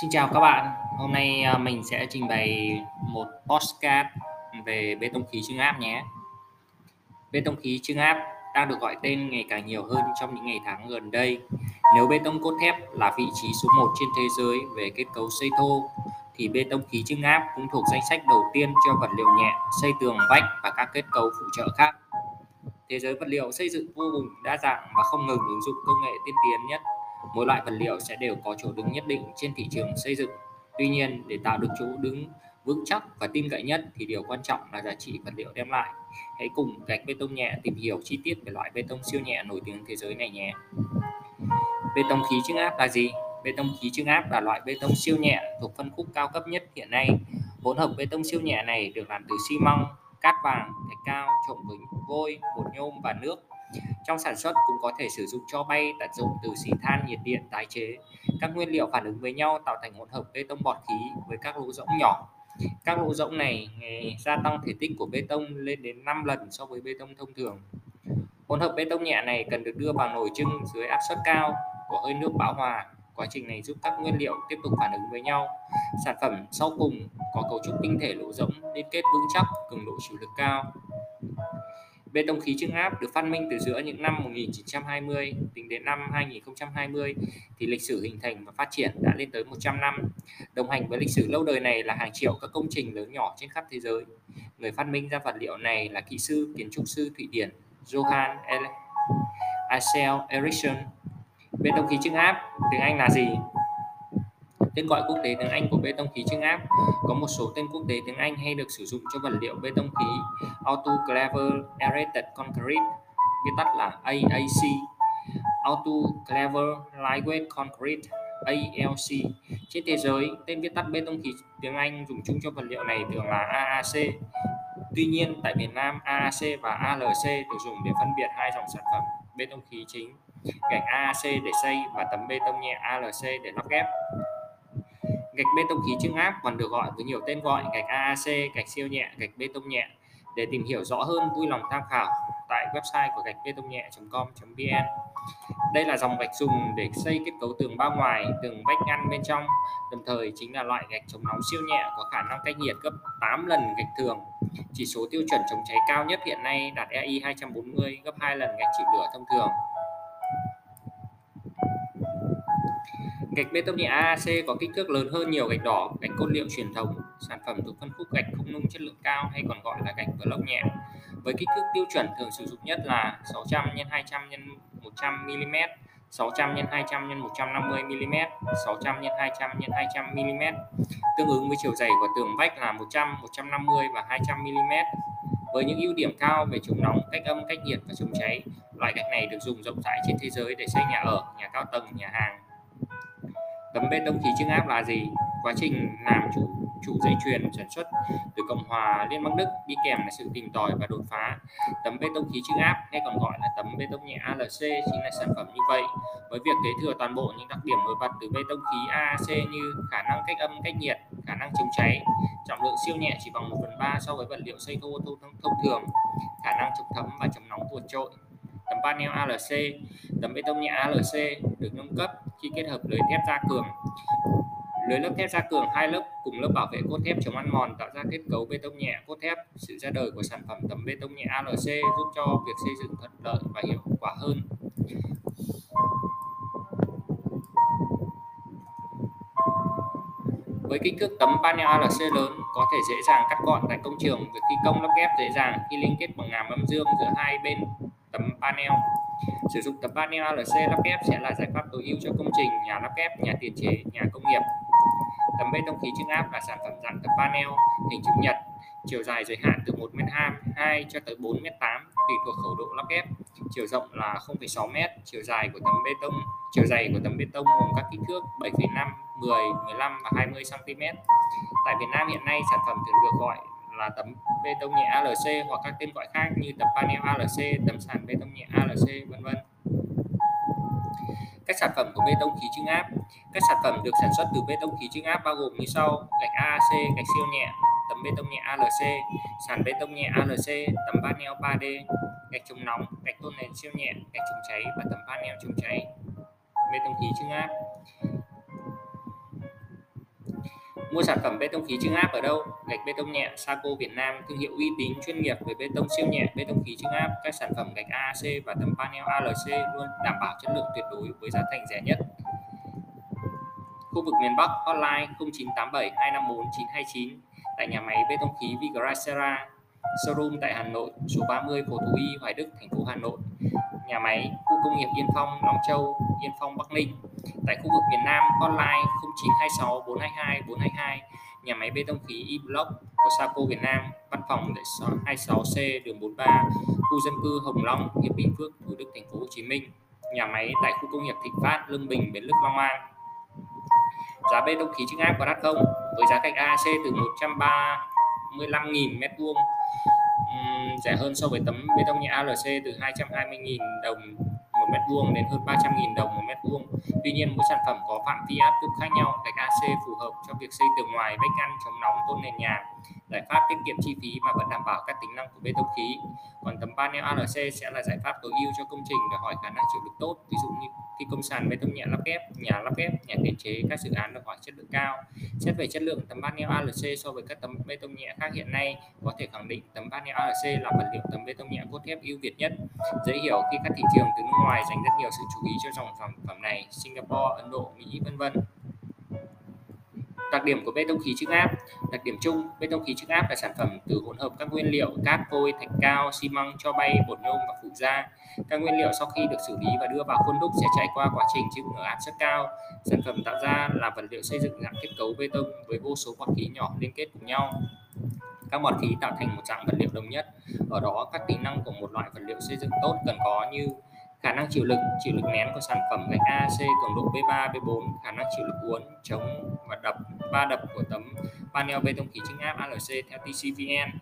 Xin chào các bạn, hôm nay mình sẽ trình bày một podcast về bê tông khí chưng áp nhé. Bê tông khí chưng áp đang được gọi tên ngày càng nhiều hơn trong những ngày tháng gần đây. Nếu bê tông cốt thép là vị trí số 1 trên thế giới về kết cấu xây thô, thì bê tông khí chưng áp cũng thuộc danh sách đầu tiên cho vật liệu nhẹ, xây tường, vách và các kết cấu phụ trợ khác. Thế giới vật liệu xây dựng vô cùng đa dạng và không ngừng ứng dụng công nghệ tiên tiến nhất. Mỗi loại vật liệu sẽ đều có chỗ đứng nhất định trên thị trường xây dựng. Tuy nhiên, để tạo được chỗ đứng vững chắc và tin cậy nhất thì điều quan trọng là giá trị vật liệu đem lại. Hãy cùng Gạch Bê Tông Nhẹ tìm hiểu chi tiết về loại bê tông siêu nhẹ nổi tiếng thế giới này nhé. Bê tông khí chưng áp là gì? Bê tông khí chưng áp là loại bê tông siêu nhẹ thuộc phân khúc cao cấp nhất hiện nay. Hỗn hợp bê tông siêu nhẹ này được làm từ xi măng, cát vàng, thạch cao trộn với vôi, bột nhôm và nước. Trong sản xuất cũng có thể sử dụng cho bay, tận dụng từ xỉ than, nhiệt điện tái chế. Các nguyên liệu phản ứng với nhau tạo thành hỗn hợp bê tông bọt khí với các lỗ rỗng nhỏ. Các lỗ rỗng này gia tăng thể tích của bê tông lên đến 5 lần so với bê tông thông thường. Hỗn hợp bê tông nhẹ này cần được đưa vào nồi chưng dưới áp suất cao của hơi nước bão hòa. Quá trình này giúp các nguyên liệu tiếp tục phản ứng với nhau. Sản phẩm sau cùng có cấu trúc tinh thể lỗ rỗng, liên kết vững chắc, cường độ chịu lực cao. Bê tông khí chưng áp được phát minh từ giữa những năm 1920, tính đến năm 2020 thì lịch sử hình thành và phát triển đã lên tới 100 năm. Đồng hành với lịch sử lâu đời này là hàng triệu các công trình lớn nhỏ trên khắp thế giới. Người phát minh ra vật liệu này là kỹ sư, kiến trúc sư Thụy Điển Johann Eichel Ericsson. Bê tông khí chưng áp tiếng Anh là gì? Tên gọi quốc tế tiếng Anh của bê tông khí chưng áp có một số tên quốc tế tiếng Anh hay được sử dụng cho vật liệu bê tông khí: Autoclavable Aerated Concrete, viết tắt là AAC; Autoclavable Lightweight Concrete, ALC. Trên thế giới, tên viết tắt bê tông khí tiếng Anh dùng chung cho vật liệu này thường là AAC. Tuy nhiên, tại Việt Nam, AAC và ALC được dùng để phân biệt hai dòng sản phẩm bê tông khí chính: gạch AAC để xây và tấm bê tông nhẹ ALC để lắp ghép. Gạch bê tông khí chưng áp còn được gọi với nhiều tên gọi: gạch AAC, gạch siêu nhẹ, gạch bê tông nhẹ. Để tìm hiểu rõ hơn, vui lòng tham khảo tại website của gachbetongnh.com.vn. Đây là dòng gạch dùng để xây kết cấu tường bao ngoài, tường vách ngăn bên trong, đồng thời chính là loại gạch chống nóng siêu nhẹ có khả năng cách nhiệt gấp 8 lần gạch thường. Chỉ số tiêu chuẩn chống cháy cao nhất hiện nay đạt REI 240, gấp 2 lần gạch chịu lửa thông thường. Gạch bê tông nhẹ AAC có kích thước lớn hơn nhiều gạch đỏ, gạch cốt liệu truyền thống. Sản phẩm thuộc phân khúc gạch không nung chất lượng cao hay còn gọi là gạch block nhẹ. Với kích thước tiêu chuẩn thường sử dụng nhất là 600 x 200 x 100 mm, 600 x 200 x 150 mm, 600 x 200 x 200 mm. Tương ứng với chiều dày của tường vách là 100, 150 và 200 mm. Với những ưu điểm cao về chống nóng, cách âm, cách nhiệt và chống cháy, loại gạch này được dùng rộng rãi trên thế giới để xây nhà ở, nhà cao tầng, nhà hàng. Tấm bê tông khí chưng áp là gì? Quá trình làm chủ dây chuyền sản xuất từ Cộng hòa Liên bang Đức đi kèm là sự tìm tòi và đột phá. Tấm bê tông khí chưng áp hay còn gọi là tấm bê tông nhẹ ALC chính là sản phẩm như vậy. Với việc kế thừa toàn bộ những đặc điểm nổi bật từ bê tông khí AAC như khả năng cách âm, cách nhiệt, khả năng chống cháy, trọng lượng siêu nhẹ chỉ bằng 1/3 so với vật liệu xây thô thông thường, khả năng chống thấm và chống nóng vượt trội. Tấm panel ALC, tấm bê tông nhẹ ALC được nâng cấp khi kết hợp lưới thép gia cường. Lưới lớp thép gia cường hai lớp cùng lớp bảo vệ cốt thép chống ăn mòn tạo ra kết cấu bê tông nhẹ cốt thép. Sự ra đời của sản phẩm tấm bê tông nhẹ ALC giúp cho việc xây dựng thuận lợi và hiệu quả hơn. Với kích thước tấm panel ALC lớn, có thể dễ dàng cắt gọn tại công trường, việc thi công lắp ghép dễ dàng khi liên kết bằng hàm âm dương giữa hai bên tấm panel. Sử dụng tấm panel ALC lắp ghép sẽ là giải pháp tối ưu cho công trình, nhà lắp ghép, nhà tiền chế, nhà công nghiệp. Tấm bê tông khí chưng áp là sản phẩm dạng tấm panel hình chữ nhật, chiều dài giới hạn từ 1,2 m cho tới 4,8 m tùy thuộc khẩu độ lắp ghép. Chiều rộng là 0,6 m. Chiều dày của tấm bê tông gồm các kích thước 7,5, 10, 15 và 20 cm. Tại Việt Nam hiện nay, sản phẩm thường được gọi là tấm bê tông nhẹ ALC hoặc các tên gọi khác như tấm panel ALC, tấm sàn bê tông nhẹ ALC, vân vân. Các sản phẩm của bê tông khí chưng áp. Các sản phẩm được sản xuất từ bê tông khí chưng áp bao gồm như sau: gạch AAC, gạch siêu nhẹ, tấm bê tông nhẹ ALC, sàn bê tông nhẹ ALC, tấm panel 3D, gạch chống nóng, gạch tôn nền siêu nhẹ, gạch chống cháy và tấm panel chống cháy. Bê tông khí chưng áp. Mua sản phẩm bê tông khí chưng áp ở đâu? Gạch bê tông nhẹ, Saco Việt Nam, thương hiệu uy tín chuyên nghiệp về bê tông siêu nhẹ, bê tông khí chưng áp, các sản phẩm gạch AAC và tấm panel ALC luôn đảm bảo chất lượng tuyệt đối với giá thành rẻ nhất. Khu vực miền Bắc, hotline 0987 254 929 tại nhà máy bê tông khí Viglacera, showroom tại Hà Nội, số 30 Phố Thú Y, Hoài Đức, thành phố Hà Nội. Nhà máy khu công nghiệp Yên Phong, Long Châu, Yên Phong, Bắc Ninh. Tại khu vực miền Nam, hotline 0926 422 422, nhà máy bê tông khí E-block của Saco Việt Nam, văn phòng tại 26C đường 43, khu dân cư Hồng Long, huyện Bình Phước, Thủ Đức, thành phố Hồ Chí Minh. Nhà máy tại khu công nghiệp Thịnh Phát, Lương Bình, Bến Lức, Long An. Giá bê tông khí chưng áp có đắt không? Với giá gạch AAC từ 135.000 m2 rẻ hơn so với tấm bê tông nhẹ ALC từ 220.000 đồng một mét vuông đến hơn 300.000 đồng một mét vuông. Tuy nhiên, mỗi sản phẩm có phạm vi áp dụng khác nhau. Gạch AC phù hợp cho việc xây tường ngoài, vách ngăn, chống nóng, tôn nền nhà, giải pháp tiết kiệm chi phí mà vẫn đảm bảo các tính năng của bê tông khí. Còn tấm panel ALC sẽ là giải pháp tối ưu cho công trình đòi hỏi khả năng chịu lực tốt, ví dụ như thi công sàn bê tông nhẹ lắp ghép, nhà tiền chế, các dự án đòi hỏi chất lượng cao. Xét về chất lượng, tấm panel ALC so với các tấm bê tông nhẹ khác hiện nay có thể khẳng định tấm panel ALC là vật liệu tấm bê tông nhẹ cốt thép ưu việt nhất. Dễ hiểu khi các thị trường từ nước ngoài dành rất nhiều sự chú ý cho dòng sản phẩm này, Singapore, Ấn Độ, Mỹ, vân vân. Đặc điểm của bê tông khí chưng áp. Đặc điểm chung, bê tông khí chưng áp là sản phẩm từ hỗn hợp các nguyên liệu cát, vôi, thạch cao, xi măng, tro bay, bột nhôm và phụ gia. Các nguyên liệu sau khi được xử lý và đưa vào khuôn đúc sẽ trải qua quá trình chịu ở áp suất cao. Sản phẩm tạo ra là vật liệu xây dựng dạng kết cấu bê tông với vô số hoạt khí nhỏ liên kết cùng nhau. Các mọt khí tạo thành một dạng vật liệu đồng nhất. Ở đó, các tính năng của một loại vật liệu xây dựng tốt cần có như khả năng chịu lực nén của sản phẩm gạch AAC, cường độ B3, B4, khả năng chịu lực uốn, chống và đập, ba đập của tấm panel bê tông khí chưng áp ALC theo TCVN.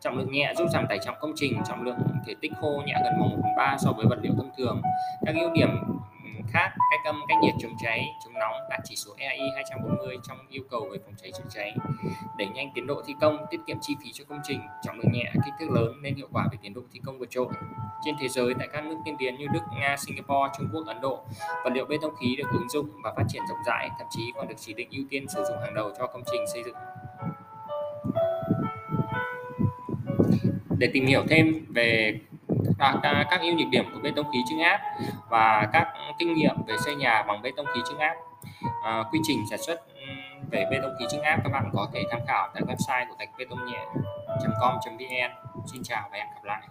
Trọng lượng nhẹ giúp giảm tải trọng công trình, trọng lượng thể tích khô nhẹ gần 1/3 so với vật liệu thông thường. Các ưu điểm khác: cách âm, cách nhiệt, chống cháy, chống nóng, đạt chỉ số REI 240 trong yêu cầu về phòng cháy chữa cháy, đẩy nhanh tiến độ thi công, tiết kiệm chi phí cho công trình. Trọng lượng nhẹ, kích thước lớn nên hiệu quả về tiến độ thi công vượt trội. Trên thế giới, tại các nước tiên tiến như Đức, Nga, Singapore, Trung Quốc, Ấn Độ, vật liệu bê tông khí được ứng dụng và phát triển rộng rãi, thậm chí còn được chỉ định ưu tiên sử dụng hàng đầu cho công trình xây dựng. Để tìm hiểu thêm về các ưu nhược điểm của bê tông khí chưng áp và các kinh nghiệm về xây nhà bằng bê tông khí chưng áp, quy trình sản xuất về bê tông khí chưng áp, các bạn có thể tham khảo tại website của gachbetongnhe.com.vn. Xin chào và hẹn gặp lại.